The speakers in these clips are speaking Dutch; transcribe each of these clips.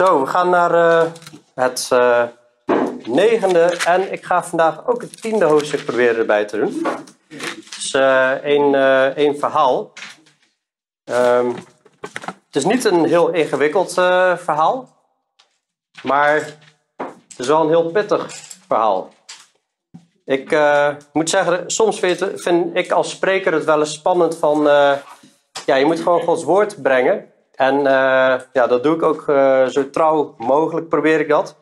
Zo, we gaan naar het negende en ik ga vandaag ook het 10e hoofdstuk proberen erbij te doen. Dus één verhaal. Het is niet een heel ingewikkeld verhaal, maar het is wel een heel pittig verhaal. Ik moet zeggen, soms vind ik als spreker het wel eens spannend van... ja, je moet gewoon Gods woord brengen. En ja, dat doe ik ook zo trouw mogelijk, probeer ik dat.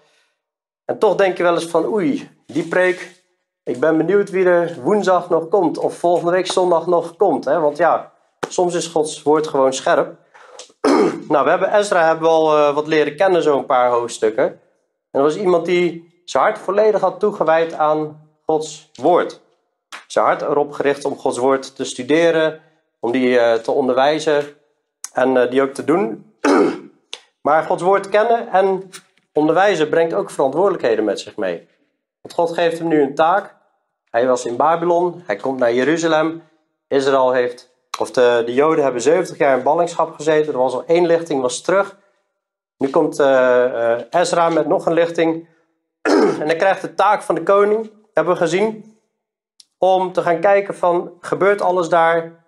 En toch denk je wel eens van, oei, die preek... Ik ben benieuwd wie er woensdag nog komt of volgende week zondag nog komt. Hè? Want ja, soms is Gods woord gewoon scherp. Nou, we hebben Ezra al wat leren kennen, zo'n paar hoofdstukken. En dat was iemand die zijn hart volledig had toegewijd aan Gods woord. Zijn hart erop gericht om Gods woord te studeren, om die te onderwijzen en die ook te doen. Maar Gods woord kennen en onderwijzen brengt ook verantwoordelijkheden met zich mee. Want God geeft hem nu een taak. Hij was in Babylon, hij komt naar Jeruzalem. Israël heeft, of de Joden hebben 70 jaar in ballingschap gezeten. Er was al 1 lichting, was terug. Nu komt Ezra met nog een lichting. En hij krijgt de taak van de koning, hebben we gezien, om te gaan kijken van, gebeurt alles daar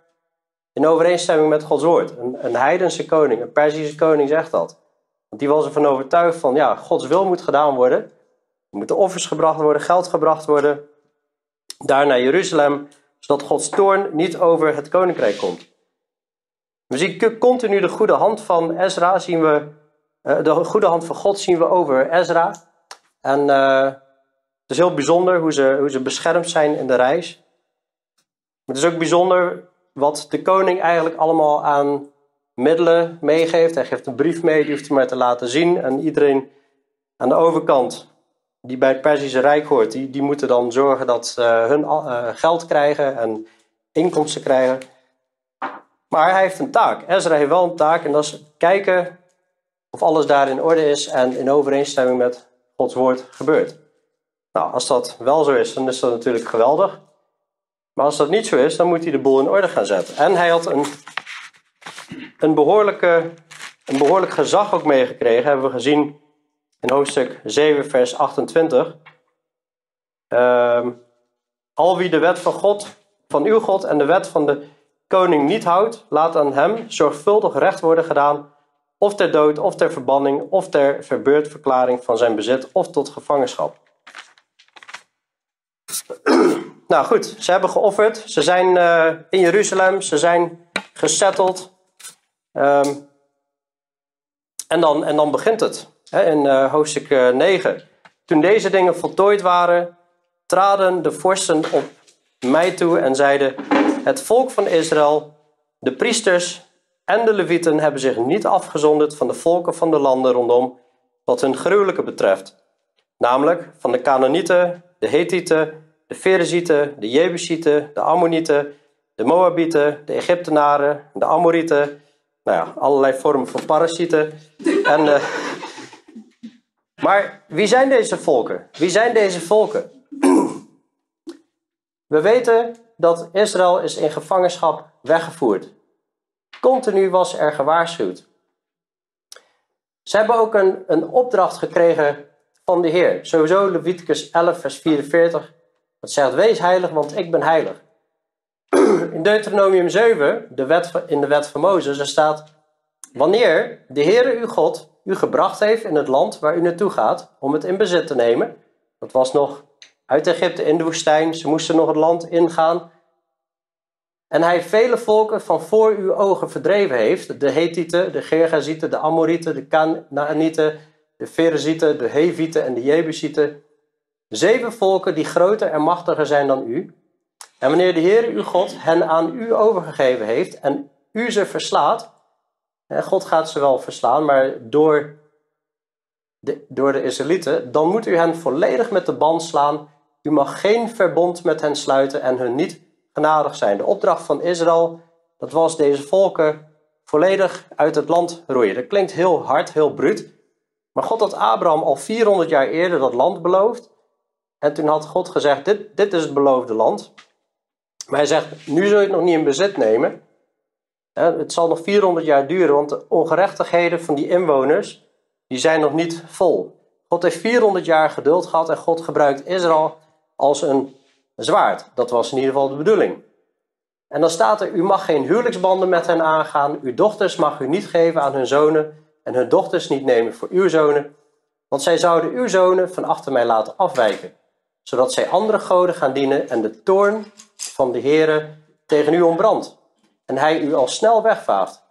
in overeenstemming met Gods woord? Een heidense koning, een Perzische koning zegt dat. Want die was ervan overtuigd van, ja, Gods wil moet gedaan worden. Er moeten offers gebracht worden, geld gebracht worden. Daar naar Jeruzalem, zodat Gods toorn niet over het koninkrijk komt. We zien continu de goede hand van Ezra, zien we, de goede hand van God zien we over Ezra. En het is heel bijzonder hoe ze beschermd zijn in de reis. Maar het is ook bijzonder wat de koning eigenlijk allemaal aan middelen meegeeft. Hij geeft een brief mee, die hoeft hij maar te laten zien. En iedereen aan de overkant die bij het Perzische Rijk hoort, die moeten dan zorgen dat hun geld krijgen en inkomsten krijgen. Maar hij heeft een taak. Ezra heeft wel een taak en dat is kijken of alles daar in orde is en in overeenstemming met Gods woord gebeurt. Nou, als dat wel zo is, dan is dat natuurlijk geweldig. Maar als dat niet zo is, dan moet hij de boel in orde gaan zetten. En hij had een behoorlijk gezag ook meegekregen, hebben we gezien in hoofdstuk 7, vers 28. Al wie de wet van God, van uw God en de wet van de koning niet houdt, laat aan hem zorgvuldig recht worden gedaan, of ter dood, of ter verbanning, of ter verbeurtverklaring van zijn bezit, of tot gevangenschap. Nou goed, ze hebben geofferd. Ze zijn in Jeruzalem, ze zijn gesetteld. En dan begint het. In hoofdstuk 9. Toen deze dingen voltooid waren, traden de vorsten op mij toe en zeiden: het volk van Israël, de priesters en de levieten hebben zich niet afgezonderd van de volken van de landen rondom wat hun gruwelijke betreft. Namelijk van de Kanaanieten, de Hethieten, de Ferezieten, de Jebusieten, de Ammonieten, de Moabieten, de Egyptenaren, de Amorieten. Nou ja, allerlei vormen van parasieten. En... Maar wie zijn deze volken? Wie zijn deze volken? We weten dat Israël is in gevangenschap weggevoerd. Continu was er gewaarschuwd. Ze hebben ook een opdracht gekregen van de Heer. Sowieso Leviticus 11 vers 44. Dat zegt: wees heilig, want ik ben heilig. In Deuteronomium 7, in de wet van Mozes, er staat: wanneer de Heere uw God u gebracht heeft in het land waar u naartoe gaat, om het in bezit te nemen. Dat was nog uit Egypte in de woestijn. Ze moesten nog het land ingaan. En hij vele volken van voor uw ogen verdreven heeft. De Hethieten, de Gergazieten, de Amorieten, de Kanaanieten, de Ferezieten, de Hevieten en de Jebusieten. 7 volken die groter en machtiger zijn dan u. En wanneer de Heere uw God hen aan u overgegeven heeft en u ze verslaat... God gaat ze wel verslaan, maar door de Israëlieten, dan moet u hen volledig met de band slaan. U mag geen verbond met hen sluiten en hun niet genadig zijn. De opdracht van Israël, dat was deze volken volledig uit het land roeien. Dat klinkt heel hard, heel bruut. Maar God had Abraham al 400 jaar eerder dat land beloofd. En toen had God gezegd: dit is het beloofde land. Maar hij zegt: nu zul je het nog niet in bezit nemen. Het zal nog 400 jaar duren, want de ongerechtigheden van die inwoners die zijn nog niet vol. God heeft 400 jaar geduld gehad en God gebruikt Israël als een zwaard. Dat was in ieder geval de bedoeling. En dan staat er, u mag geen huwelijksbanden met hen aangaan. Uw dochters mag u niet geven aan hun zonen en hun dochters niet nemen voor uw zonen. Want zij zouden uw zonen van achter mij laten afwijken. Zodat zij andere goden gaan dienen en de toorn van de Heere tegen u ontbrandt. En hij u al snel wegvaagt.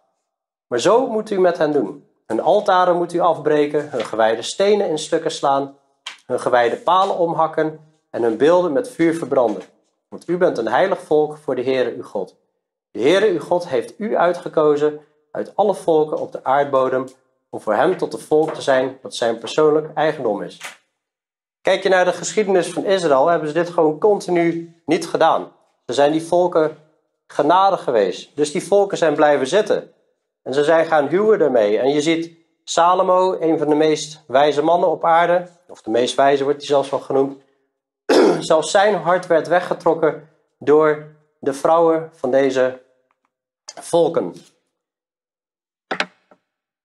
Maar zo moet u met hen doen. Hun altaren moet u afbreken, hun gewijde stenen in stukken slaan, hun gewijde palen omhakken en hun beelden met vuur verbranden. Want u bent een heilig volk voor de Heere uw God. De Heere uw God heeft u uitgekozen uit alle volken op de aardbodem om voor hem tot een volk te zijn dat zijn persoonlijk eigendom is. Kijk je naar de geschiedenis van Israël, hebben ze dit gewoon continu niet gedaan. Ze zijn die volken genadig geweest. Dus die volken zijn blijven zitten. En ze zijn gaan huwen daarmee. En je ziet Salomo, een van de meest wijze mannen op aarde, of de meest wijze wordt hij zelfs wel genoemd, zelfs zijn hart werd weggetrokken door de vrouwen van deze volken.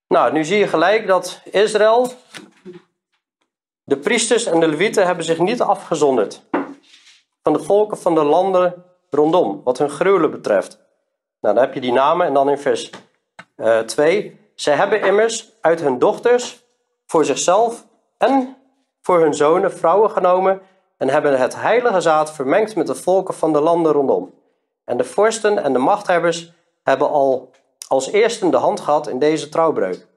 Nou, nu zie je gelijk dat Israël, de priesters en de levieten hebben zich niet afgezonderd van de volken van de landen rondom, wat hun gruwelen betreft. Nou, dan heb je die namen en dan in vers 2. Zij hebben immers uit hun dochters voor zichzelf en voor hun zonen vrouwen genomen en hebben het heilige zaad vermengd met de volken van de landen rondom. En de vorsten en de machthebbers hebben al als eersten de hand gehad in deze trouwbreuk.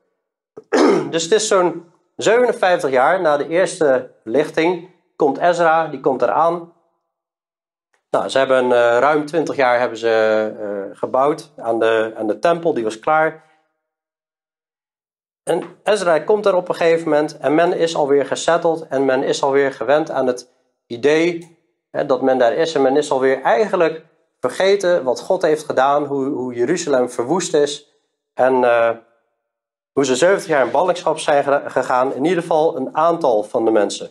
Dus het is zo'n 57 jaar na de eerste lichting komt Ezra, die komt eraan. Nou, ze hebben ruim 20 jaar hebben ze gebouwd aan de tempel, die was klaar. En Ezra komt er op een gegeven moment en men is alweer gesetteld en men is alweer gewend aan het idee dat men daar is. En men is alweer eigenlijk vergeten wat God heeft gedaan, hoe Jeruzalem verwoest is en hoe ze 70 jaar in ballingschap zijn gegaan. In ieder geval een aantal van de mensen.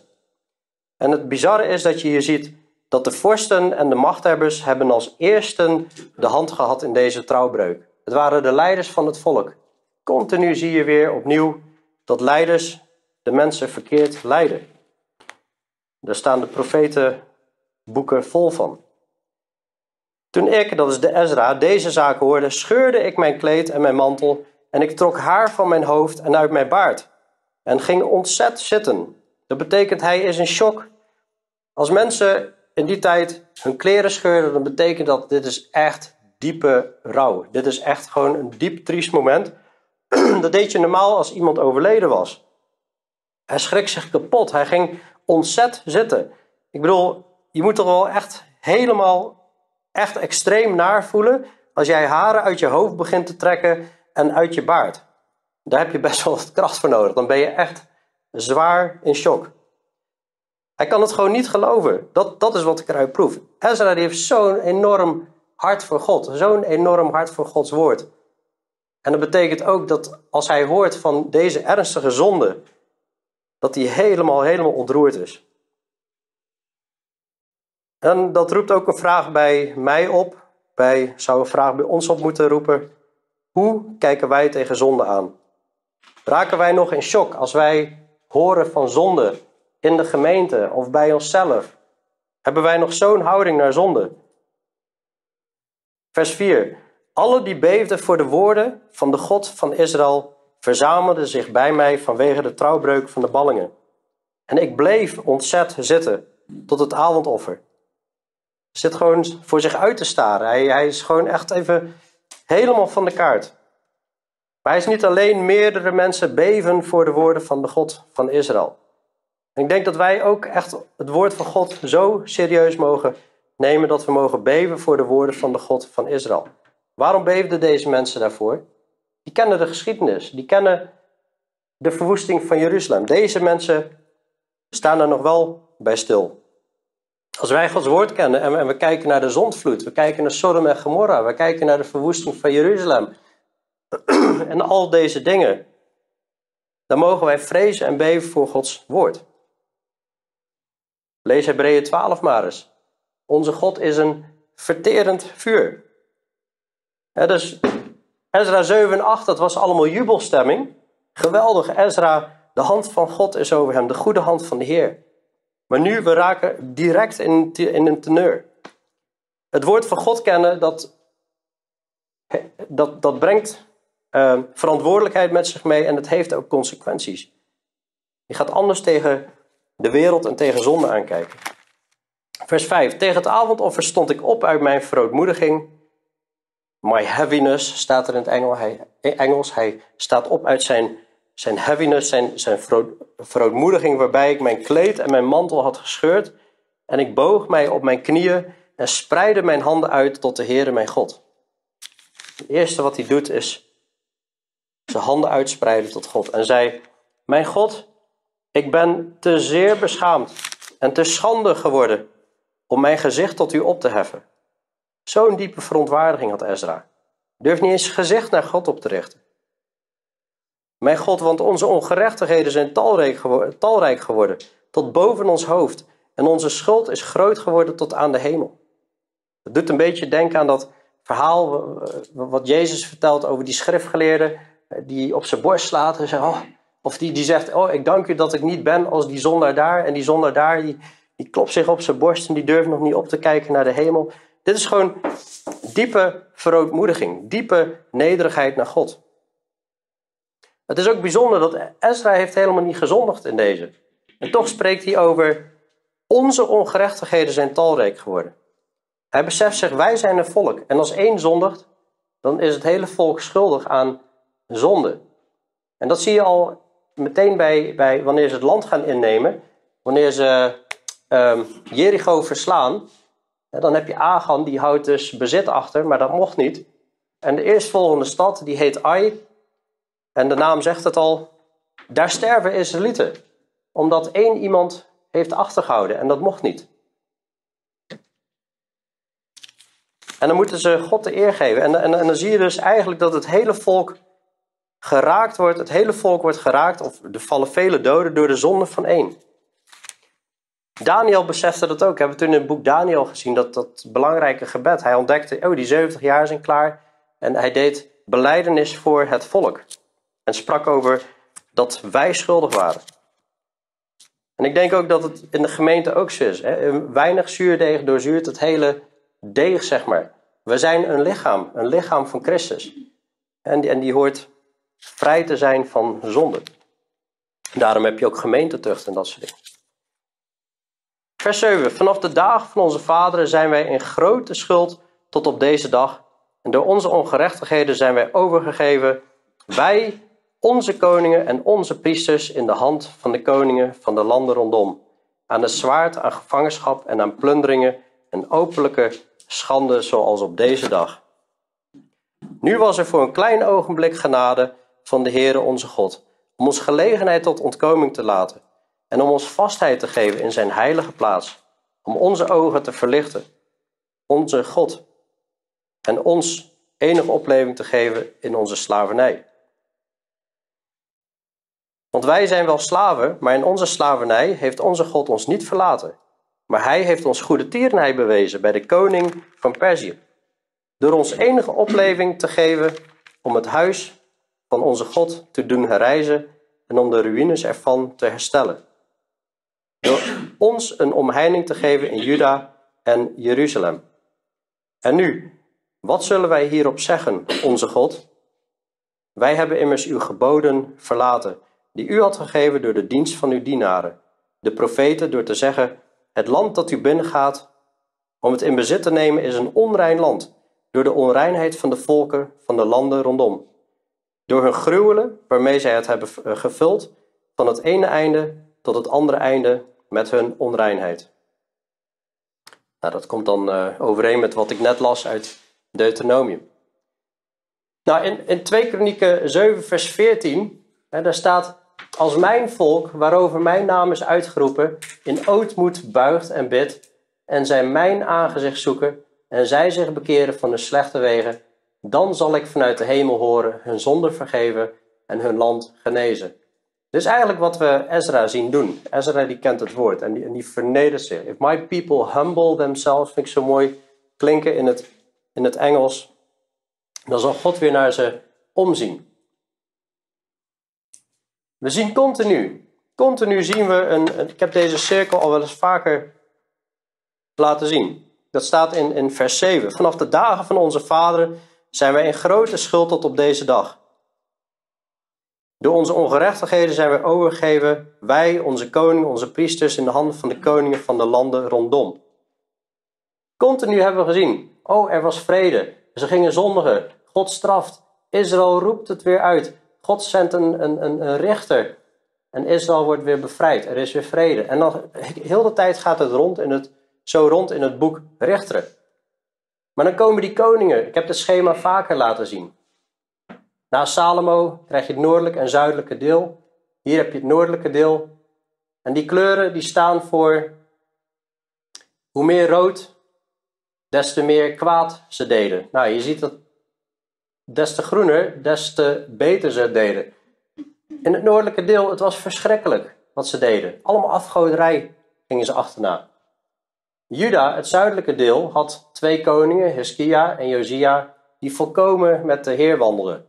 En het bizarre is dat je hier ziet dat de vorsten en de machthebbers hebben als eersten de hand gehad in deze trouwbreuk. Het waren de leiders van het volk. Continu zie je weer opnieuw dat leiders de mensen verkeerd leiden. Daar staan de profetenboeken vol van. Toen ik, dat is de Ezra, deze zaak hoorde, scheurde ik mijn kleed en mijn mantel en ik trok haar van mijn hoofd en uit mijn baard en ging ontzet zitten. Dat betekent hij is in shock. Als mensen in die tijd hun kleren scheurden, dan betekent dat dit is echt diepe rouw. Dit is echt gewoon een diep triest moment. Dat deed je normaal als iemand overleden was. Hij schrik zich kapot. Hij ging ontzet zitten. Ik bedoel, je moet toch wel echt helemaal, echt extreem naar voelen als jij haren uit je hoofd begint te trekken en uit je baard. Daar heb je best wel wat kracht voor nodig. Dan ben je echt zwaar in shock. Hij kan het gewoon niet geloven. Dat is wat ik eruit proef. Ezra die heeft zo'n enorm hart voor God. Zo'n enorm hart voor Gods woord. En dat betekent ook dat als hij hoort van deze ernstige zonde, dat hij helemaal ontroerd is. En dat roept ook een vraag bij mij op. Zou een vraag bij ons op moeten roepen. Hoe kijken wij tegen zonde aan? Raken wij nog in shock als wij horen van zonde in de gemeente of bij onszelf? Hebben wij nog zo'n houding naar zonde? Vers 4. Alle die beefden voor de woorden van de God van Israël verzamelden zich bij mij vanwege de trouwbreuk van de ballingen. En ik bleef ontzet zitten tot het avondoffer. Hij zit gewoon voor zich uit te staren. Hij is gewoon echt even helemaal van de kaart. Maar hij is niet alleen, meerdere mensen beven voor de woorden van de God van Israël. En ik denk dat wij ook echt het woord van God zo serieus mogen nemen dat we mogen beven voor de woorden van de God van Israël. Waarom beefden deze mensen daarvoor? Die kennen de geschiedenis. Die kennen de verwoesting van Jeruzalem. Deze mensen staan er nog wel bij stil. Als wij Gods woord kennen en we kijken naar de zondvloed. We kijken naar Sodom en Gomorra. We kijken naar de verwoesting van Jeruzalem. En al deze dingen. Dan mogen wij vrezen en beven voor Gods woord. Lees Hebreeën 12 maar eens. Onze God is een verterend vuur. He, dus Ezra 7 en 8, dat was allemaal jubelstemming. Geweldig, Ezra De hand van God is over hem, de goede hand van de Heer. Maar nu, we raken direct in een teneur. Het woord van God kennen, dat brengt verantwoordelijkheid met zich mee en het heeft ook consequenties. Je gaat anders tegen de wereld en tegen zonde aankijken. Vers 5. Tegen het avondoffer stond ik op uit mijn verootmoediging. My heaviness staat er in het Engels. Hij staat op uit zijn heaviness, zijn verootmoediging, waarbij ik mijn kleed en mijn mantel had gescheurd. En ik boog mij op mijn knieën en spreidde mijn handen uit tot de Heere mijn God. Het eerste wat hij doet is zijn handen uitspreiden tot God. En zei, mijn God, ik ben te zeer beschaamd en te schande geworden om mijn gezicht tot u op te heffen. Zo'n diepe verontwaardiging had Ezra. Durf niet eens gezicht naar God op te richten. Mijn God, want onze ongerechtigheden zijn talrijk geworden, tot boven ons hoofd. En onze schuld is groot geworden tot aan de hemel. Dat doet een beetje denken aan dat verhaal wat Jezus vertelt over die schriftgeleerde die op zijn borst slaat en zegt, die zegt, ik dank u dat ik niet ben als die zondaar daar. En die zondaar daar, die klopt zich op zijn borst en die durft nog niet op te kijken naar de hemel. Dit is gewoon diepe verootmoediging, diepe nederigheid naar God. Het is ook bijzonder dat Ezra heeft helemaal niet gezondigd in deze. En toch spreekt hij over onze ongerechtigheden zijn talrijk geworden. Hij beseft zich, wij zijn een volk. En als één zondigt, dan is het hele volk schuldig aan zonde. En dat zie je al meteen bij wanneer ze het land gaan innemen. Wanneer ze Jericho verslaan. Dan heb je Agan, die houdt dus bezit achter, maar dat mocht niet. En de eerstvolgende stad, die heet Ai. En de naam zegt het al. Daar sterven Israëlieten. Omdat één iemand heeft achtergehouden. En dat mocht niet. En dan moeten ze God de eer geven. En dan zie je dus eigenlijk dat het hele volk geraakt wordt. Het hele volk wordt geraakt. Of er vallen vele doden door de zonde van één. Daniel besefte dat ook. We hebben toen in het boek Daniel gezien. Dat belangrijke gebed. Hij ontdekte, die 70 jaar zijn klaar. En hij deed belijdenis voor het volk. En sprak over dat wij schuldig waren. En ik denk ook dat het in de gemeente ook zo is. Weinig zuurdeeg doorzuurt het hele deeg, zeg maar. We zijn een lichaam van Christus. En die hoort vrij te zijn van zonde. Daarom heb je ook gemeentetucht en dat soort dingen. Vers 7. Vanaf de dagen van onze vaderen zijn wij in grote schuld tot op deze dag. En door onze ongerechtigheden zijn wij overgegeven. Wij, onze koningen en onze priesters in de hand van de koningen van de landen rondom. Aan het zwaard, aan gevangenschap en aan plunderingen en openlijke schande zoals op deze dag. Nu was er voor een klein ogenblik genade van de Heere onze God. Om ons gelegenheid tot ontkoming te laten. En om ons vastheid te geven in zijn heilige plaats. Om onze ogen te verlichten. Onze God. En ons enige opleving te geven in onze slavernij. Want wij zijn wel slaven, maar in onze slavernij heeft onze God ons niet verlaten. Maar hij heeft ons goedertierenheid bewezen bij de koning van Perzië. Door ons enige opleving te geven om het huis van onze God te doen herrijzen en om de ruïnes ervan te herstellen. Door ons een omheining te geven in Juda en Jeruzalem. En nu, wat zullen wij hierop zeggen, onze God? Wij hebben immers uw geboden verlaten, die u had gegeven door de dienst van uw dienaren, de profeten, door te zeggen, het land dat u binnengaat, om het in bezit te nemen, is een onrein land, door de onreinheid van de volken van de landen rondom. Door hun gruwelen, waarmee zij het hebben gevuld, van het ene einde tot het andere einde met hun onreinheid. Nou, dat komt dan overeen met wat ik net las uit Deuteronomium. Nou, in 2 Kronieken 7 vers 14, daar staat, als mijn volk, waarover mijn naam is uitgeroepen, in ootmoed buigt en bidt, en zij mijn aangezicht zoeken, en zij zich bekeren van hun slechte wegen, dan zal ik vanuit de hemel horen, hun zonde vergeven en hun land genezen. Dit is eigenlijk wat we Ezra zien doen. Ezra die kent het woord en die vernedert zich. If my people humble themselves, vind ik zo mooi klinken in het Engels, dan zal God weer naar ze omzien. We zien continu zien we een... Ik heb deze cirkel al wel eens vaker laten zien. Dat staat in vers 7. Vanaf de dagen van onze vaderen zijn wij in grote schuld tot op deze dag. Door onze ongerechtigheden zijn wij overgegeven, wij, onze koning, onze priesters, in de handen van de koningen van de landen rondom. Continu hebben we gezien, oh, er was vrede, ze gingen zondigen, God straft, Israël roept het weer uit, God zendt een richter en Israël wordt weer bevrijd, er is weer vrede. En dan, heel de tijd gaat het rond in het boek Richteren. Maar dan komen die koningen, ik heb het schema vaker laten zien. Na Salomo krijg je het noordelijke en zuidelijke deel. Hier heb je het noordelijke deel. En die kleuren die staan voor hoe meer rood, des te meer kwaad ze deden. Nou, je ziet dat des te groener, des te beter ze deden. In het noordelijke deel, het was verschrikkelijk wat ze deden. Allemaal afgoderij gingen ze achterna. Juda, het zuidelijke deel, had 2 koningen, Hiskia en Josia, die volkomen met de Heer wandelden.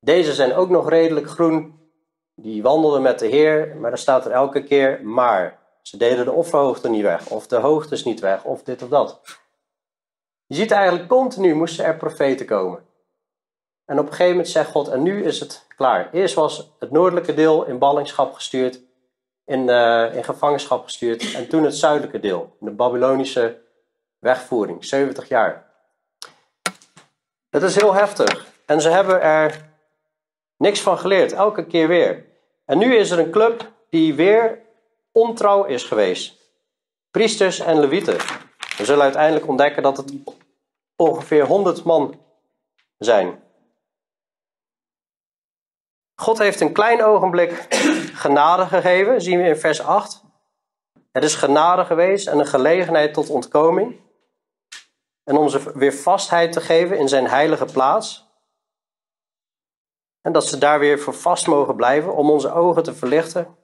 Deze zijn ook nog redelijk groen. Die wandelden met de Heer, maar dan staat er elke keer maar. Ze deden de offerhoogte niet weg, of de hoogtes niet weg, of dit of dat. Je ziet eigenlijk continu moesten er profeten komen. En op een gegeven moment zegt God, en nu is het klaar. Eerst was het noordelijke deel in ballingschap gestuurd, in gevangenschap gestuurd. En toen het zuidelijke deel, in de Babylonische wegvoering, 70 jaar. Dat is heel heftig. En ze hebben er niks van geleerd, elke keer weer. En nu is er een club die weer ontrouw is geweest. Priesters en levieten. We zullen uiteindelijk ontdekken dat het ongeveer 100 man zijn. God heeft een klein ogenblik genade gegeven, zien we in vers 8. Het is genade geweest en een gelegenheid tot ontkoming. En om ze weer vastheid te geven in zijn heilige plaats. En dat ze daar weer voor vast mogen blijven om onze ogen te verlichten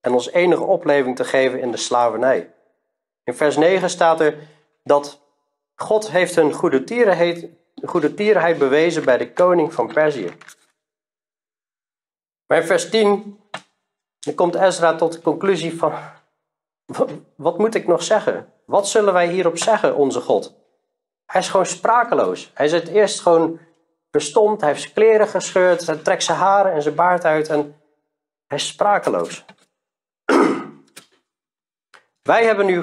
en ons enige opleving te geven in de slavernij. In vers 9 staat er dat God heeft hun goedertierenheid bewezen bij de koning van Perzië. Maar in vers 10 dan komt Ezra tot de conclusie van, wat moet ik nog zeggen? Wat zullen wij hierop zeggen, onze God? Hij is gewoon sprakeloos. Hij zit eerst gewoon verstomd, hij heeft zijn kleren gescheurd, hij trekt zijn haren en zijn baard uit en hij is sprakeloos. Wij hebben nu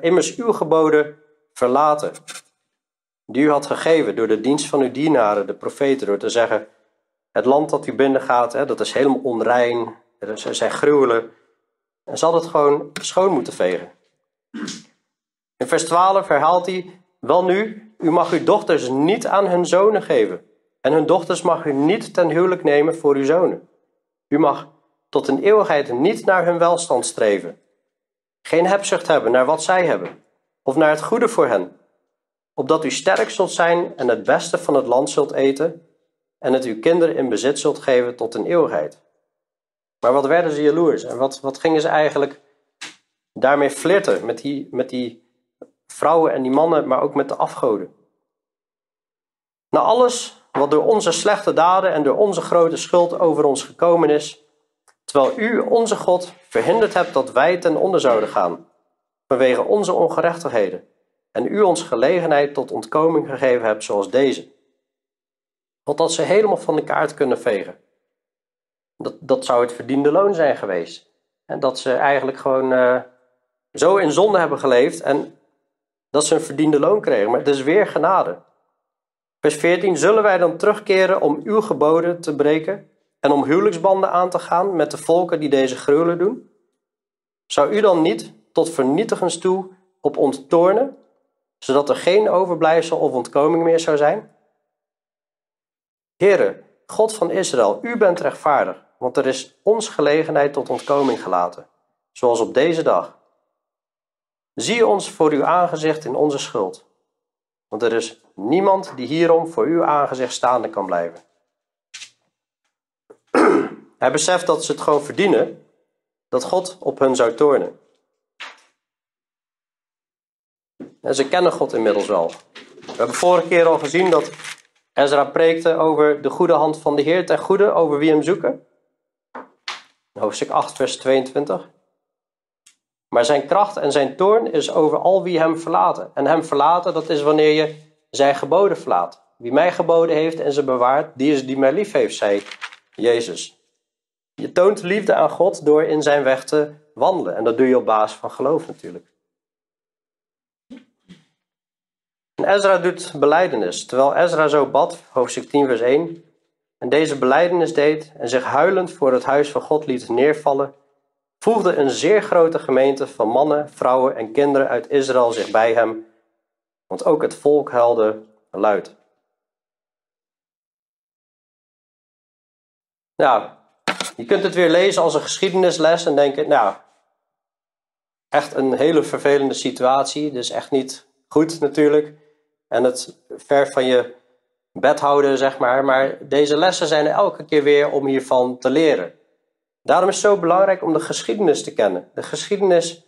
immers uw geboden verlaten, die u had gegeven door de dienst van uw dienaren, de profeten, door te zeggen, het land dat u binnen gaat, hè, dat is helemaal onrein, er zijn gruwelen. En ze hadden het gewoon schoon moeten vegen. In vers 12 herhaalt hij, wel nu, u mag uw dochters niet aan hun zonen geven. En hun dochters mag u niet ten huwelijk nemen voor uw zonen. U mag tot in eeuwigheid niet naar hun welstand streven. Geen hebzucht hebben naar wat zij hebben, of naar het goede voor hen. Opdat u sterk zult zijn en het beste van het land zult eten, en het uw kinderen in bezit zult geven tot in eeuwigheid. Maar wat werden ze jaloers? En wat gingen ze eigenlijk daarmee flirten met die vrouwen en die mannen, maar ook met de afgoden? Na alles wat door onze slechte daden en door onze grote schuld over ons gekomen is, terwijl u, onze God, verhinderd hebt dat wij ten onder zouden gaan, vanwege onze ongerechtigheden, en u ons gelegenheid tot ontkoming gegeven hebt zoals deze. Want dat ze helemaal van de kaart kunnen vegen. Dat zou het verdiende loon zijn geweest. En dat ze eigenlijk gewoon zo in zonde hebben geleefd en dat ze een verdiende loon kregen. Maar het is weer genade. Vers 14, zullen wij dan terugkeren om uw geboden te breken en om huwelijksbanden aan te gaan met de volken die deze gruwelen doen? Zou u dan niet tot vernietigens toe op ons toornen, zodat er geen overblijfsel of ontkoming meer zou zijn? Heere, God van Israël, u bent rechtvaardig, want er is ons gelegenheid tot ontkoming gelaten, zoals op deze dag. Zie ons voor uw aangezicht in onze schuld, want er is niemand die hierom voor uw aangezicht staande kan blijven. Hij beseft dat ze het gewoon verdienen, dat God op hen zou toornen. En ze kennen God inmiddels wel. We hebben vorige keer al gezien dat Ezra preekte over de goede hand van de Heer ten goede, over wie hem zoeken. Hoofdstuk 8, vers 22. Maar zijn kracht en zijn toorn is over al wie hem verlaten. En hem verlaten, dat is wanneer je zijn geboden verlaat. Wie mij geboden heeft en ze bewaart, die is die mij lief heeft, zei Jezus. Je toont liefde aan God door in zijn weg te wandelen. En dat doe je op basis van geloof natuurlijk. En Ezra doet belijdenis. Terwijl Ezra zo bad, hoofdstuk 10 vers 1. En deze belijdenis deed en zich huilend voor het huis van God liet neervallen. Voegde een zeer grote gemeente van mannen, vrouwen en kinderen uit Israël zich bij hem. Want ook het volk huilde luid. Nou, je kunt het weer lezen als een geschiedenisles en denken, nou, echt een hele vervelende situatie. Dus echt niet goed natuurlijk. En het ver van je bed houden, zeg maar. Maar deze lessen zijn er elke keer weer om hiervan te leren. Daarom is het zo belangrijk om de geschiedenis te kennen. De geschiedenis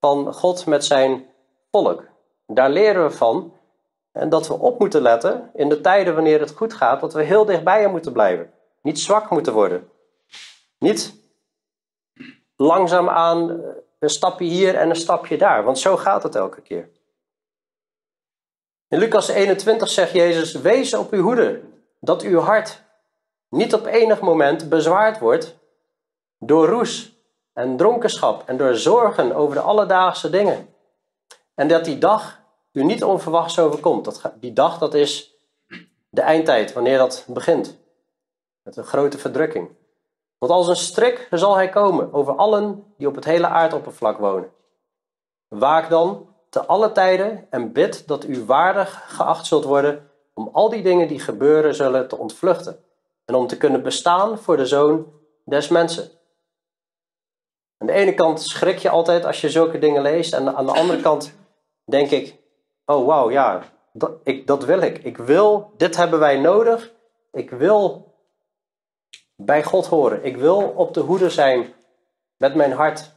van God met zijn volk. Daar leren we van. En dat we op moeten letten in de tijden wanneer het goed gaat, dat we heel dicht bij hem moeten blijven. Niet zwak moeten worden. Niet langzaamaan een stapje hier en een stapje daar. Want zo gaat het elke keer. In Lucas 21 zegt Jezus, wees op uw hoede dat uw hart niet op enig moment bezwaard wordt door roes en dronkenschap en door zorgen over de alledaagse dingen. En dat die dag u niet onverwachts overkomt. Die dag, dat is de eindtijd, wanneer dat begint. Met een grote verdrukking. Want als een strik zal hij komen over allen die op het hele aardoppervlak wonen. Waak dan te alle tijden en bid dat u waardig geacht zult worden om al die dingen die gebeuren zullen te ontvluchten. En om te kunnen bestaan voor de Zoon des Mensen. Aan de ene kant schrik je altijd als je zulke dingen leest. En aan de andere kant denk ik, oh wauw, ja, dat wil ik. Ik wil, dit hebben wij nodig. Ik wil bij God horen. Ik wil op de hoede zijn met mijn hart.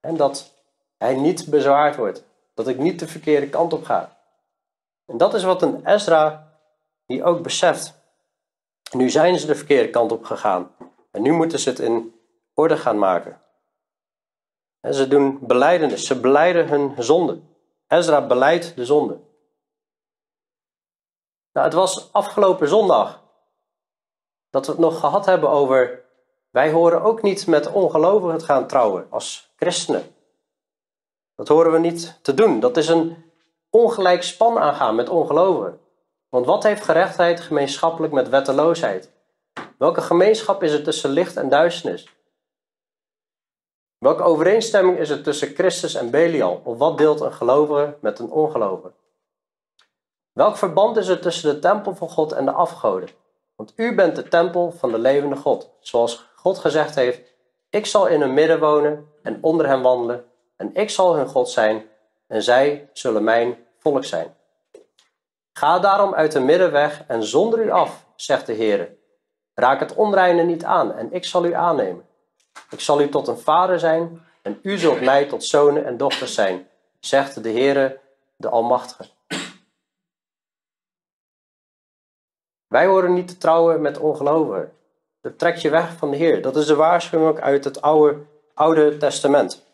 En dat hij niet bezwaard wordt. Dat ik niet de verkeerde kant op ga. En dat is wat een Ezra hier ook beseft. Nu zijn ze de verkeerde kant op gegaan. En nu moeten ze het in orde gaan maken. En ze doen belijdenis. Ze belijden hun zonde. Ezra belijdt de zonde. Nou, het was afgelopen zondag dat we het nog gehad hebben over, wij horen ook niet met ongelovigen te gaan trouwen als christenen. Dat horen we niet te doen. Dat is een ongelijk span aangaan met ongelovigen. Want wat heeft gerechtigheid gemeenschappelijk met wetteloosheid? Welke gemeenschap is er tussen licht en duisternis? Welke overeenstemming is er tussen Christus en Belial? Of wat deelt een gelovige met een ongelovige? Welk verband is er tussen de tempel van God en de afgoden? Want u bent de tempel van de levende God. Zoals God gezegd heeft, ik zal in hun midden wonen en onder hen wandelen. En ik zal hun God zijn en zij zullen mijn volk zijn. Ga daarom uit de midden weg en zonder u af, zegt de Heer. Raak het onreine niet aan en ik zal u aannemen. Ik zal u tot een vader zijn en u zult mij tot zonen en dochters zijn, zegt de Heer, de Almachtige. Wij horen niet te trouwen met ongelovigen. Dat trekt je weg van de Heer. Dat is de waarschuwing uit het Oude Testament.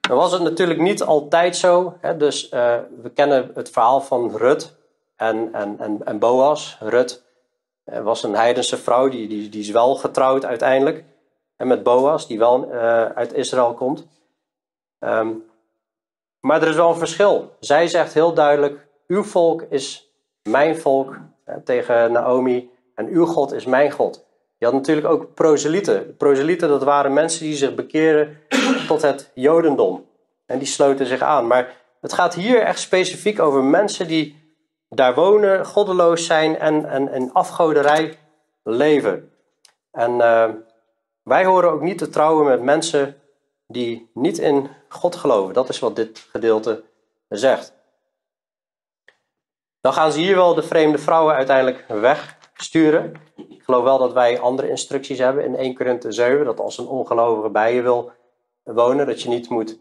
Dan was het natuurlijk niet altijd zo. Hè? Dus we kennen het verhaal van Rut en Boas. Rut was een heidense vrouw, die is wel getrouwd uiteindelijk. En met Boas, die wel uit Israël komt. Maar er is wel een verschil. Zij zegt heel duidelijk, uw volk is mijn volk, tegen Naomi, en uw God is mijn God. Je had natuurlijk ook proselieten. Proselieten, dat waren mensen die zich bekeren tot het Jodendom. En die sloten zich aan. Maar het gaat hier echt specifiek over mensen die daar wonen, goddeloos zijn en in afgoderij leven. En wij horen ook niet te trouwen met mensen die niet in God geloven. Dat is wat dit gedeelte zegt. Dan gaan ze hier wel de vreemde vrouwen uiteindelijk wegsturen. Ik geloof wel dat wij andere instructies hebben in 1 Korinthe 7. Dat als een ongelovige bij je wil wonen, dat je niet moet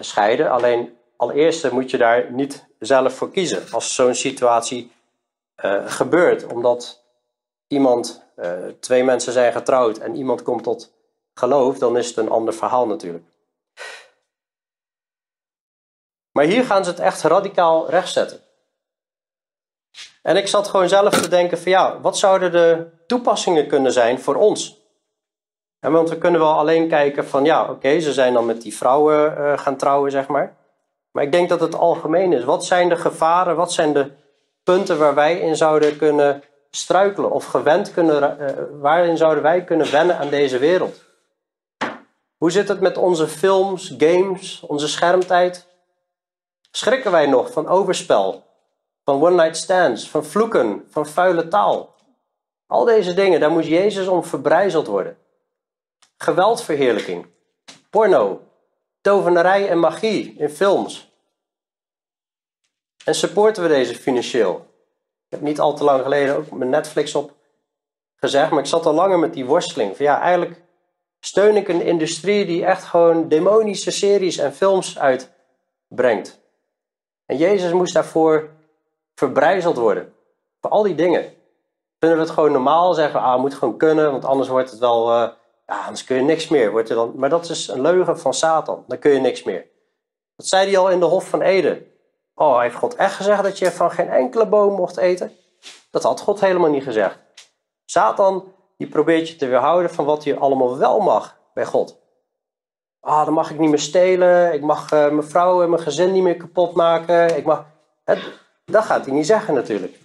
scheiden. Alleen allereerst moet je daar niet zelf voor kiezen als zo'n situatie gebeurt. Omdat iemand twee mensen zijn getrouwd en iemand komt tot geloof, dan is het een ander verhaal natuurlijk. Maar hier gaan ze het echt radicaal rechtzetten. En ik zat gewoon zelf te denken van ja, wat zouden de toepassingen kunnen zijn voor ons? En want we kunnen wel alleen kijken van ja, oké, ze zijn dan met die vrouwen gaan trouwen, zeg maar. Maar ik denk dat het algemeen is. Wat zijn de gevaren, wat zijn de punten waar wij in zouden kunnen struikelen of gewend kunnen, waarin zouden wij kunnen wennen aan deze wereld? Hoe zit het met onze films, games, onze schermtijd? Schrikken wij nog van overspel, van one night stands, van vloeken, van vuile taal? Al deze dingen, daar moet Jezus om verbrijzeld worden. Geweldverheerlijking, porno, tovenarij en magie in films. En supporten we deze financieel? Ik heb niet al te lang geleden ook mijn Netflix op gezegd, maar ik zat al langer met die worsteling. Van ja, eigenlijk steun ik een industrie die echt gewoon demonische series en films uitbrengt. En Jezus moest daarvoor verbrijzeld worden. Voor al die dingen. Vinden we het gewoon normaal? Zeggen we, moet gewoon kunnen, want anders wordt het wel... anders kun je niks meer. Maar dat is een leugen van Satan. Dan kun je niks meer. Dat zei hij al in de Hof van Eden. Oh, heeft God echt gezegd dat je van geen enkele boom mocht eten? Dat had God helemaal niet gezegd. Satan, die probeert je te weerhouden van wat je allemaal wel mag bij God. Dan mag ik niet meer stelen. Ik mag mijn vrouw en mijn gezin niet meer kapot maken. Dat gaat hij niet zeggen natuurlijk.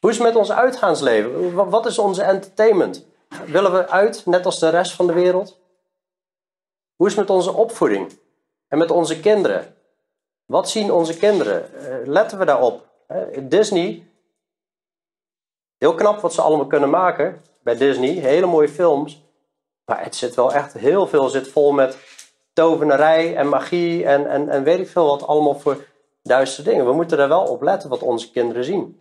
Hoe is het met ons uitgaansleven? Wat is onze entertainment? Willen we uit, net als de rest van de wereld? Hoe is het met onze opvoeding? En met onze kinderen? Wat zien onze kinderen? Letten we daarop? Disney, heel knap wat ze allemaal kunnen maken bij Disney. Hele mooie films. Maar het zit wel echt heel veel vol met tovenarij en magie en weet ik veel wat allemaal voor duistere dingen. We moeten daar wel op letten wat onze kinderen zien.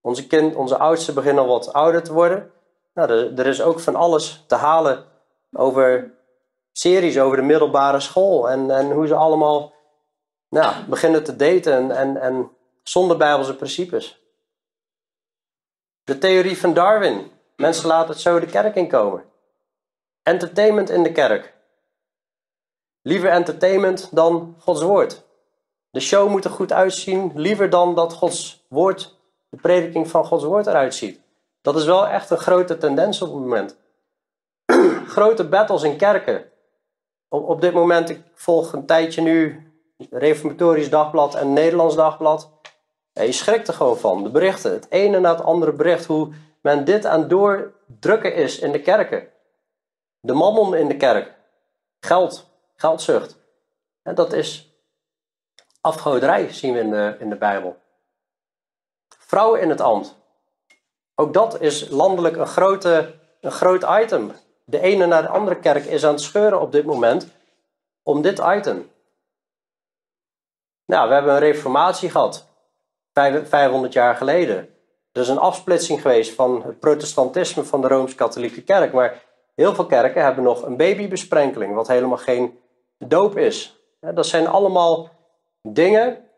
Onze oudsten beginnen al wat ouder te worden. Nou, er is ook van alles te halen over series, over de middelbare school. En hoe ze allemaal beginnen te daten en zonder Bijbelse principes. De theorie van Darwin. Mensen laten het zo de kerk inkomen. Entertainment in de kerk. Liever entertainment dan Gods woord. De show moet er goed uitzien, liever dan dat Gods woord, de prediking van Gods woord eruit ziet. Dat is wel echt een grote tendens op het moment. Grote battles in kerken. Op dit moment, ik volg een tijdje nu Reformatorisch Dagblad en Nederlands Dagblad. Ja, je schrikt er gewoon van, de berichten. Het ene na het andere bericht, hoe men dit aan doordrukken is in de kerken. De mammon in de kerk. Geld, geldzucht. En dat is afgoderij, zien we in de Bijbel. Vrouwen in het ambt. Ook dat is landelijk een groot item. De ene naar de andere kerk is aan het scheuren op dit moment om dit item. Nou, we hebben een reformatie gehad, 500 jaar geleden. Er is een afsplitsing geweest van het protestantisme van de Rooms-Katholieke Kerk. Maar heel veel kerken hebben nog een babybesprenkeling, wat helemaal geen doop is. Dat zijn allemaal dingen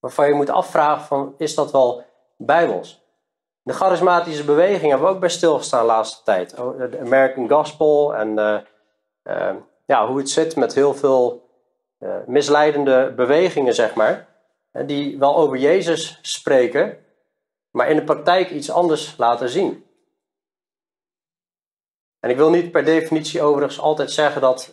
waarvan je moet afvragen van, is dat wel Bijbels? De charismatische beweging hebben we ook bij stilgestaan de laatste tijd. De American Gospel en hoe het zit met heel veel misleidende bewegingen, zeg maar. Die wel over Jezus spreken, maar in de praktijk iets anders laten zien. En ik wil niet per definitie overigens altijd zeggen dat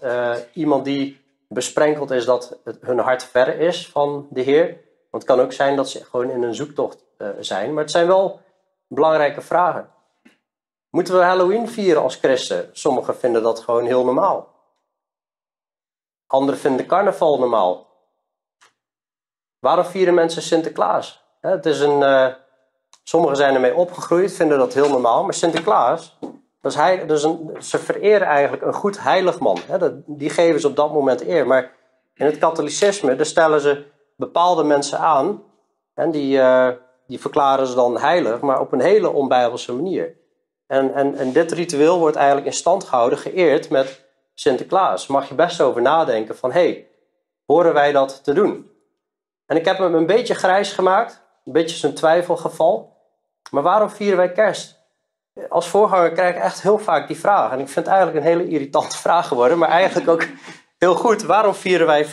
iemand die besprenkeld is, dat hun hart verre is van de Heer. Want het kan ook zijn dat ze gewoon in een zoektocht zijn. Maar het zijn wel belangrijke vragen. Moeten we Halloween vieren als christen? Sommigen vinden dat gewoon heel normaal. Anderen vinden carnaval normaal. Waarom vieren mensen Sinterklaas? Het is sommigen zijn ermee opgegroeid, vinden dat heel normaal. Maar Sinterklaas, ze vereren eigenlijk een goed heilig man. Die geven ze op dat moment eer. Maar in het katholicisme, daar stellen ze bepaalde mensen aan. En die verklaren ze dan heilig, maar op een hele onbijbelse manier. En dit ritueel wordt eigenlijk in stand gehouden, geëerd met Sinterklaas. Mag je best over nadenken van, horen wij dat te doen? En ik heb hem een beetje grijs gemaakt, een beetje zijn twijfelgeval. Maar waarom vieren wij kerst? Als voorganger krijg ik echt heel vaak die vraag. En ik vind het eigenlijk een hele irritante vraag geworden. Maar eigenlijk ook heel goed. Waarom vieren wij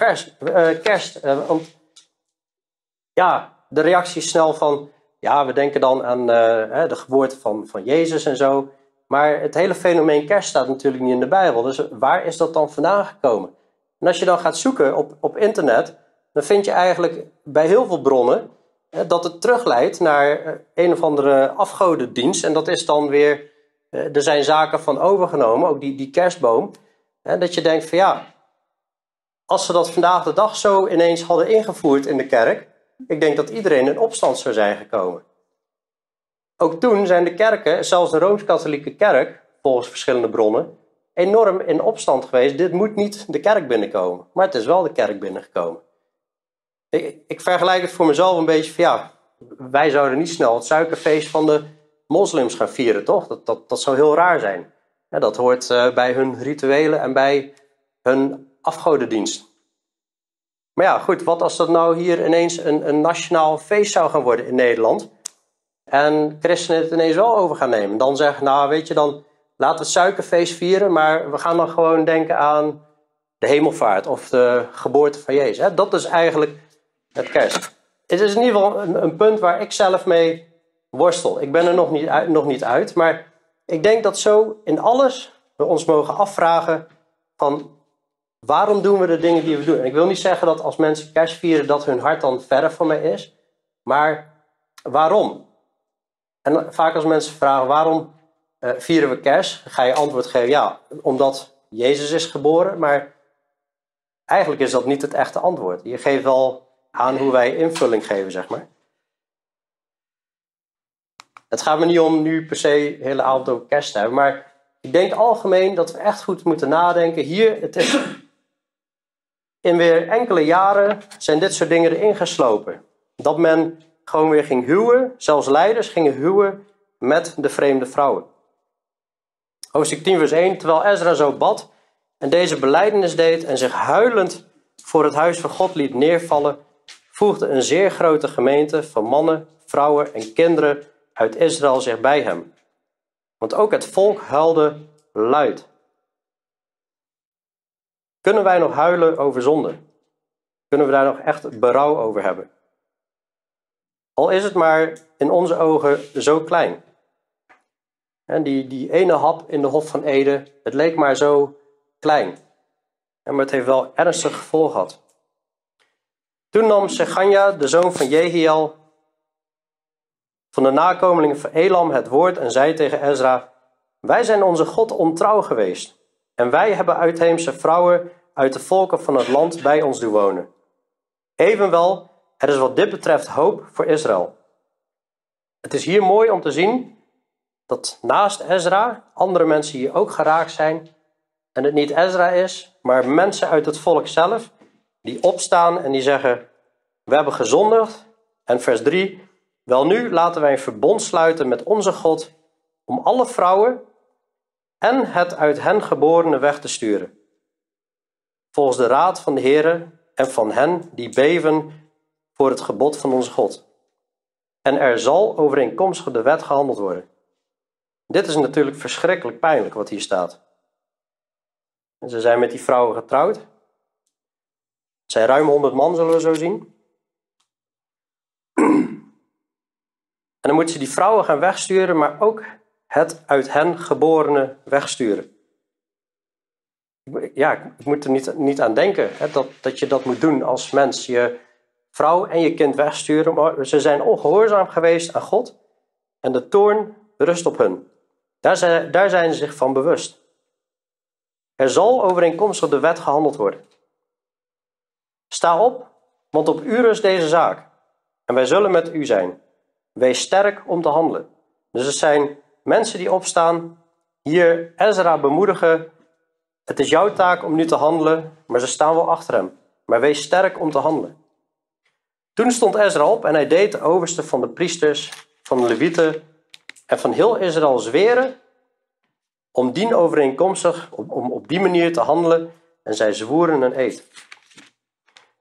kerst? Want de reactie is snel van... Ja, we denken dan aan de geboorte van Jezus en zo. Maar het hele fenomeen kerst staat natuurlijk niet in de Bijbel. Dus waar is dat dan vandaan gekomen? En als je dan gaat zoeken op internet... Dan vind je eigenlijk bij heel veel bronnen... dat het terugleidt naar een of andere afgodendienst. En dat is dan weer... Er zijn zaken van overgenomen, ook die kerstboom. Dat je denkt van ja... Als ze dat vandaag de dag zo ineens hadden ingevoerd in de kerk... Ik denk dat iedereen in opstand zou zijn gekomen. Ook toen zijn de kerken, zelfs de Rooms-Katholieke kerk... volgens verschillende bronnen... enorm in opstand geweest. Dit moet niet de kerk binnenkomen. Maar het is wel de kerk binnengekomen. Ik vergelijk het voor mezelf een beetje van ja... Wij zouden niet snel het suikerfeest van de moslims gaan vieren, toch? Dat zou heel raar zijn. Ja, dat hoort bij hun rituelen en bij hun afgodendienst. Maar ja, goed, wat als dat nou hier ineens een nationaal feest zou gaan worden in Nederland... en christenen het ineens wel over gaan nemen? Dan zeggen, nou weet je, dan laten we het suikerfeest vieren... maar we gaan dan gewoon denken aan de hemelvaart of de geboorte van Jezus. Hè? Dat is eigenlijk het kerst. Het is in ieder geval een punt waar ik zelf mee worstel. Ik ben er nog niet uit, maar ik denk dat zo in alles we ons mogen afvragen van... Waarom doen we de dingen die we doen? En ik wil niet zeggen dat als mensen kerst vieren dat hun hart dan verre van mij is. Maar waarom? En vaak als mensen vragen waarom vieren we kerst? Ga je antwoord geven, ja, omdat Jezus is geboren. Maar eigenlijk is dat niet het echte antwoord. Je geeft wel aan hoe wij invulling geven, zeg maar. Het gaat me niet om nu per se de hele avond over kerst te hebben. Maar ik denk algemeen dat we echt goed moeten nadenken. Hier, het is... In weer enkele jaren zijn dit soort dingen erin geslopen. Dat men gewoon weer ging huwen. Zelfs leiders gingen huwen met de vreemde vrouwen. Hoofdstuk 10 vers 1. Terwijl Ezra zo bad en deze belijdenis deed en zich huilend voor het huis van God liet neervallen, voegde een zeer grote gemeente van mannen, vrouwen en kinderen uit Israël zich bij hem. Want ook het volk huilde luid. Kunnen wij nog huilen over zonde? Kunnen we daar nog echt berouw over hebben? Al is het maar in onze ogen zo klein. En die ene hap in de Hof van Eden, het leek maar zo klein. Maar het heeft wel ernstig gevolg gehad. Toen nam Seganja, de zoon van Jehiel, van de nakomelingen van Elam, het woord en zei tegen Ezra: Wij zijn onze God ontrouw geweest. En wij hebben uitheemse vrouwen uit de volken van het land bij ons doen wonen. Evenwel, er is wat dit betreft hoop voor Israël. Het is hier mooi om te zien dat naast Ezra andere mensen hier ook geraakt zijn. En het niet Ezra is, maar mensen uit het volk zelf die opstaan en die zeggen: We hebben gezondigd. En vers 3: Welnu, laten wij een verbond sluiten met onze God om alle vrouwen... en het uit hen geborene weg te sturen, volgens de raad van de Heere en van hen die beven voor het gebod van onze God. En er zal overeenkomstig de wet gehandeld worden. Dit is natuurlijk verschrikkelijk pijnlijk wat hier staat. En ze zijn met die vrouwen getrouwd. Het zijn ruim 100 man, zullen we zo zien. En dan moeten ze die vrouwen gaan wegsturen, maar ook... het uit hen geborene wegsturen. Ja, ik moet er niet aan denken, hè, dat je dat moet doen als mens. Je vrouw en je kind wegsturen. Maar ze zijn ongehoorzaam geweest aan God. En de toorn rust op hun. Daar zijn ze zich van bewust. Er zal overeenkomstig de wet gehandeld worden. Sta op, want op u rust deze zaak. En wij zullen met u zijn. Wees sterk om te handelen. Dus het zijn... mensen die opstaan, hier Ezra bemoedigen. Het is jouw taak om nu te handelen, maar ze staan wel achter hem. Maar wees sterk om te handelen. Toen stond Ezra op en hij deed de overste van de priesters, van de levieten en van heel Israël zweren om dien overeenkomstig, om op die manier te handelen. En zij zwoeren een eed.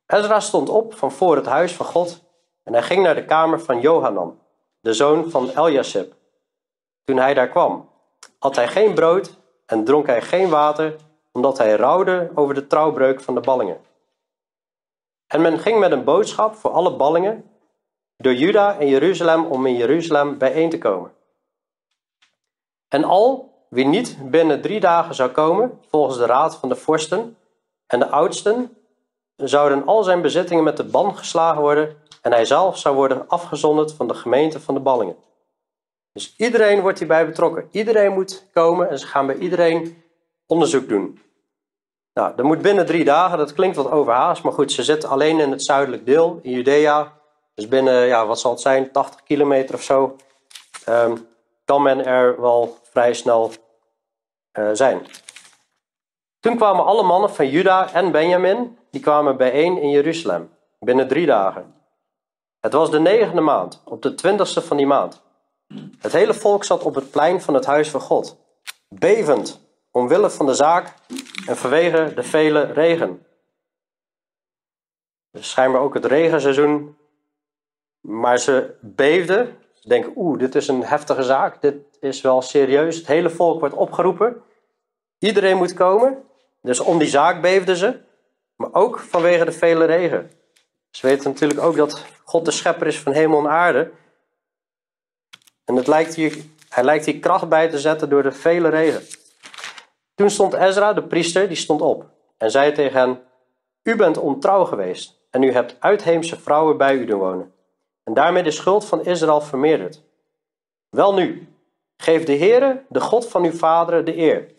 Ezra stond op van voor het huis van God en hij ging naar de kamer van Johanan, de zoon van Eliasib. Toen hij daar kwam, at hij geen brood en dronk hij geen water, omdat hij rouwde over de trouwbreuk van de ballingen. En men ging met een boodschap voor alle ballingen door Juda en Jeruzalem om in Jeruzalem bijeen te komen. En al wie niet binnen 3 dagen zou komen, volgens de raad van de vorsten en de oudsten, zouden al zijn bezittingen met de ban geslagen worden en hij zelf zou worden afgezonderd van de gemeente van de ballingen. Dus iedereen wordt hierbij betrokken. Iedereen moet komen en ze gaan bij iedereen onderzoek doen. Nou, dat moet binnen 3 dagen, dat klinkt wat overhaast, maar goed, ze zitten alleen in het zuidelijk deel, in Judea. Dus binnen, ja, wat zal het zijn, 80 kilometer of zo, kan men er wel vrij snel zijn. Toen kwamen alle mannen van Juda en Benjamin, die kwamen bijeen in Jeruzalem, binnen 3 dagen. Het was de 9e maand, op de 20ste van die maand. Het hele volk zat op het plein van het huis van God, bevend, omwille van de zaak en vanwege de vele regen. Dus schijnbaar ook het regenseizoen. Maar ze beefden. Ze denken, dit is een heftige zaak. Dit is wel serieus. Het hele volk wordt opgeroepen. Iedereen moet komen. Dus om die zaak beefden ze. Maar ook vanwege de vele regen. Ze weten natuurlijk ook dat God de schepper is van hemel en aarde. En het lijkt hier, hij lijkt hier kracht bij te zetten door de vele regen. Toen stond Ezra, de priester, die stond op. En zei tegen hen, u bent ontrouw geweest. En u hebt uitheemse vrouwen bij u doen wonen. En daarmee de schuld van Israël vermeerderd. Welnu, geef de Heere, de God van uw vaderen, de eer.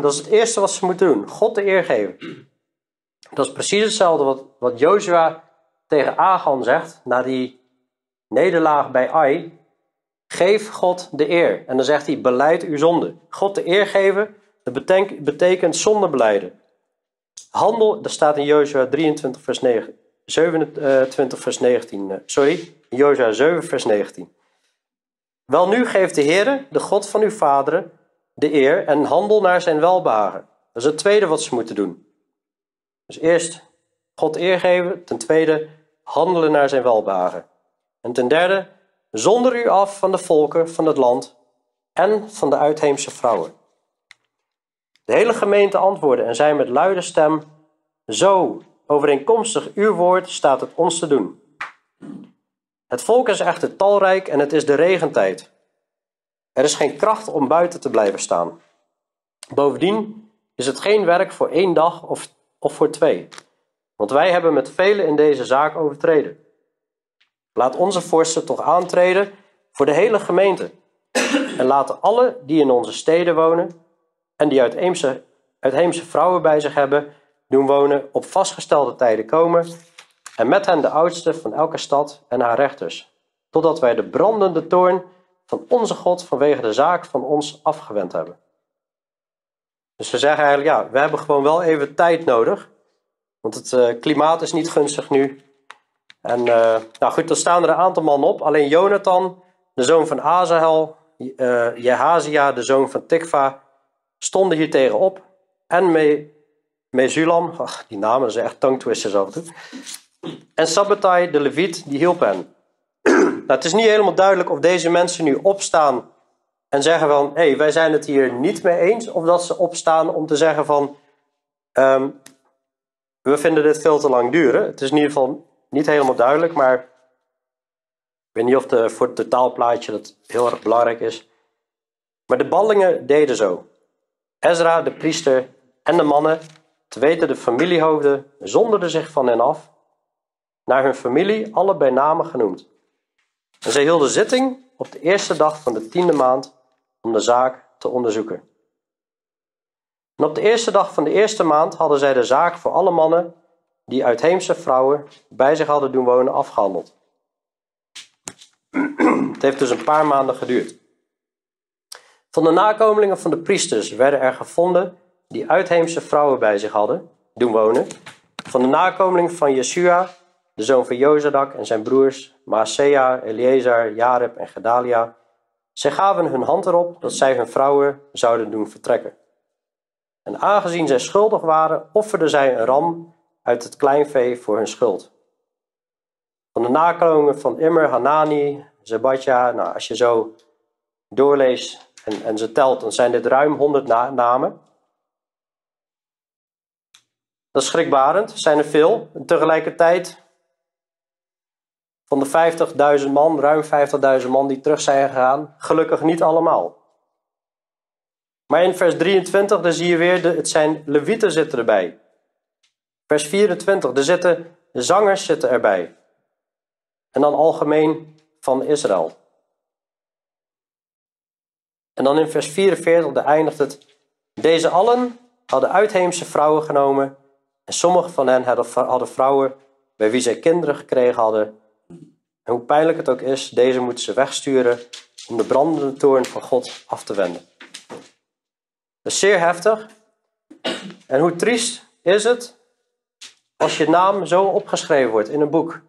Dat is het eerste wat ze moeten doen. God de eer geven. Dat is precies hetzelfde wat Jozua tegen Achan zegt. Na die nederlaag bij Ai. Geef God de eer. En dan zegt hij, belijd uw zonde. God de eer geven, dat betekent zonde belijden. Handel, dat staat in Jozua 23 vers 9. 27 vers 19, sorry, Jozua 7 vers 19. Welnu geeft de Heere, de God van uw vaderen, de eer en handel naar zijn welbehagen. Dat is het tweede wat ze moeten doen. Dus eerst God eer geven, ten tweede handelen naar zijn welbehagen. En ten derde, zonder u af van de volken van het land en van de uitheemse vrouwen. De hele gemeente antwoordde en zei met luide stem, zo, overeenkomstig uw woord staat het ons te doen. Het volk is echter talrijk en het is de regentijd. Er is geen kracht om buiten te blijven staan. Bovendien is het geen werk voor 1 dag of voor 2. Want wij hebben met velen in deze zaak overtreden. Laat onze vorsten toch aantreden voor de hele gemeente. En laten alle die in onze steden wonen en die uitheemse vrouwen bij zich hebben, doen wonen, op vastgestelde tijden komen en met hen de oudsten van elke stad en haar rechters, totdat wij de brandende toorn van onze God vanwege de zaak van ons afgewend hebben. Dus ze zeggen eigenlijk, ja, we hebben gewoon wel even tijd nodig, want het klimaat is niet gunstig nu. En nou goed, dan staan er een aantal mannen op, alleen Jonathan, de zoon van Asahel, Jehazia, de zoon van Tikva, stonden hier tegenop en Mesulam, die namen zijn echt tongtwisters af en toe. En Sabbatai, de Leviet, die hielp hen. Nou, het is niet helemaal duidelijk of deze mensen nu opstaan en zeggen van, hé, wij zijn het hier niet mee eens. Of dat ze opstaan om te zeggen van, we vinden dit veel te lang duren. Het is in ieder geval niet helemaal duidelijk, maar ik weet niet of voor het totaalplaatje dat heel erg belangrijk is. Maar de ballingen deden zo. Ezra, de priester en de mannen, te weten de familiehoofden, zonderden zich van hen af, naar hun familie, alle bij namen genoemd. En zij hielden zitting op de 1e dag van de 10e maand om de zaak te onderzoeken. En op de 1e dag van de 1e maand hadden zij de zaak voor alle mannen die uitheemse vrouwen bij zich hadden doen wonen afgehandeld. Het heeft dus een paar maanden geduurd. Van de nakomelingen van de priesters werden er gevonden die uitheemse vrouwen bij zich hadden doen wonen, van de nakomeling van Jeshua, de zoon van Jozadak en zijn broers, Maasea, Eleazar, Jareb en Gedalia. Zij gaven hun hand erop dat zij hun vrouwen zouden doen vertrekken. En aangezien zij schuldig waren, offerden zij een ram uit het kleinvee voor hun schuld. Van de nakomelingen van Immer, Hanani, Zebatja. Nou, als je zo doorleest en ze telt, dan zijn dit ruim 100 namen. Dat is schrikbarend, zijn er veel. En tegelijkertijd, van de 50.000 man, ruim 50.000 man die terug zijn gegaan, gelukkig niet allemaal. Maar in vers 23, dan zie je weer, het zijn levieten zitten erbij. Vers 24, de zangers zitten erbij. En dan algemeen van Israël. En dan in vers 44, daar eindigt het. Deze allen hadden uitheemse vrouwen genomen. En sommige van hen hadden vrouwen bij wie zij kinderen gekregen hadden. En hoe pijnlijk het ook is, deze moeten ze wegsturen om de brandende toorn van God af te wenden. Dat is zeer heftig. En hoe triest is het als je naam zo opgeschreven wordt in een boek.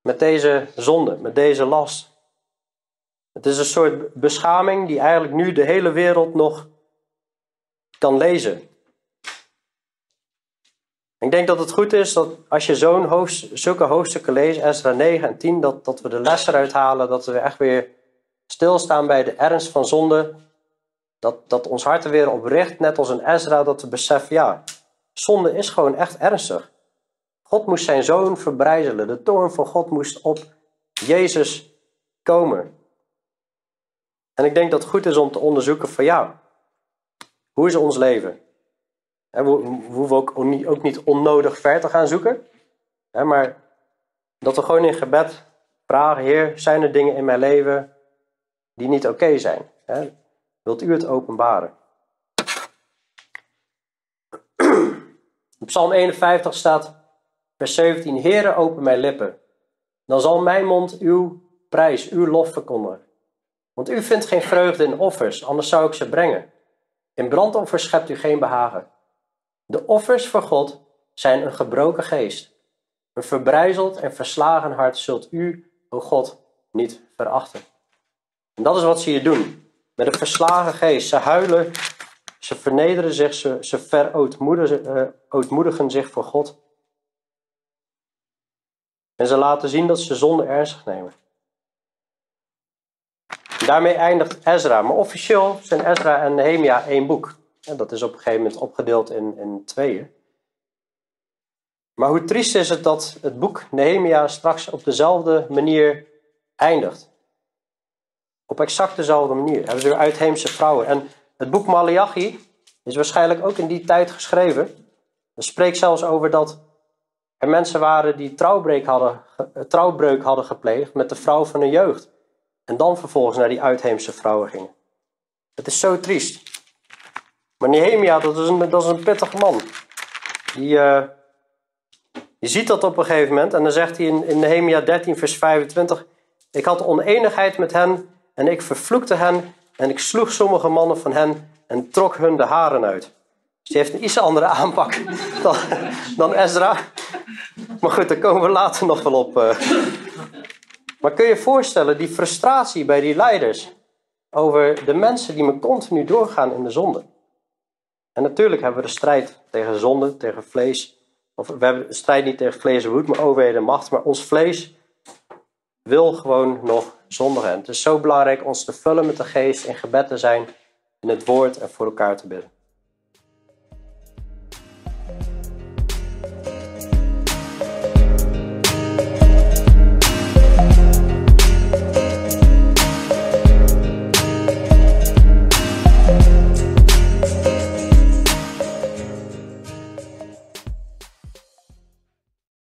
Met deze zonde, met deze last. Het is een soort beschaming die eigenlijk nu de hele wereld nog kan lezen. Ik denk dat het goed is dat als je zulke hoofdstukken leest, Ezra 9 en 10, dat we de les eruit halen, dat we echt weer stilstaan bij de ernst van zonde. Dat ons hart er weer op richt, net als een Ezra, dat we beseffen, ja, zonde is gewoon echt ernstig. God moest zijn zoon verbrijzelen. De toorn van God moest op Jezus komen. En ik denk dat het goed is om te onderzoeken van, ja, hoe is ons leven? We hoeven ook niet onnodig ver te gaan zoeken. Maar dat we gewoon in gebed vragen, Heer, zijn er dingen in mijn leven die niet oké zijn? Wilt u het openbaren? In Psalm 51 staat vers 17, Heere, open mijn lippen. Dan zal mijn mond uw prijs, uw lof verkondigen. Want u vindt geen vreugde in offers, anders zou ik ze brengen. In brandoffers schept u geen behagen. De offers voor God zijn een gebroken geest. Een verbrijzeld en verslagen hart zult u, o God, niet verachten. En dat is wat ze hier doen. Met een verslagen geest. Ze huilen, ze vernederen zich, ze verootmoedigen zich voor God. En ze laten zien dat ze zonde ernstig nemen. Daarmee eindigt Ezra. Maar officieel zijn Ezra en Nehemia één boek. En dat is op een gegeven moment opgedeeld in tweeën. Maar hoe triest is het dat het boek Nehemia straks op dezelfde manier eindigt. Op exact dezelfde manier. Hebben ze weer uitheemse vrouwen. En het boek Maleachi is waarschijnlijk ook in die tijd geschreven. Dat spreekt zelfs over dat er mensen waren die trouwbreuk hadden gepleegd met de vrouw van hun jeugd. En dan vervolgens naar die uitheemse vrouwen gingen. Het is zo triest. Maar Nehemia, dat is een pittig man. Die ziet dat op een gegeven moment. En dan zegt hij in Nehemia 13 vers 25. Ik had oneenigheid met hen en ik vervloekte hen. En ik sloeg sommige mannen van hen en trok hun de haren uit. Dus die heeft een iets andere aanpak dan Ezra. Maar goed, daar komen we later nog wel op. Maar kun je je voorstellen, die frustratie bij die leiders over de mensen die me continu doorgaan in de zonde. En natuurlijk hebben we de strijd tegen zonde, tegen vlees. Of we hebben de strijd niet tegen vlees en bloed, maar overheden en macht. Maar ons vlees wil gewoon nog zondigen. En het is zo belangrijk ons te vullen met de geest, in gebed te zijn, in het woord en voor elkaar te bidden.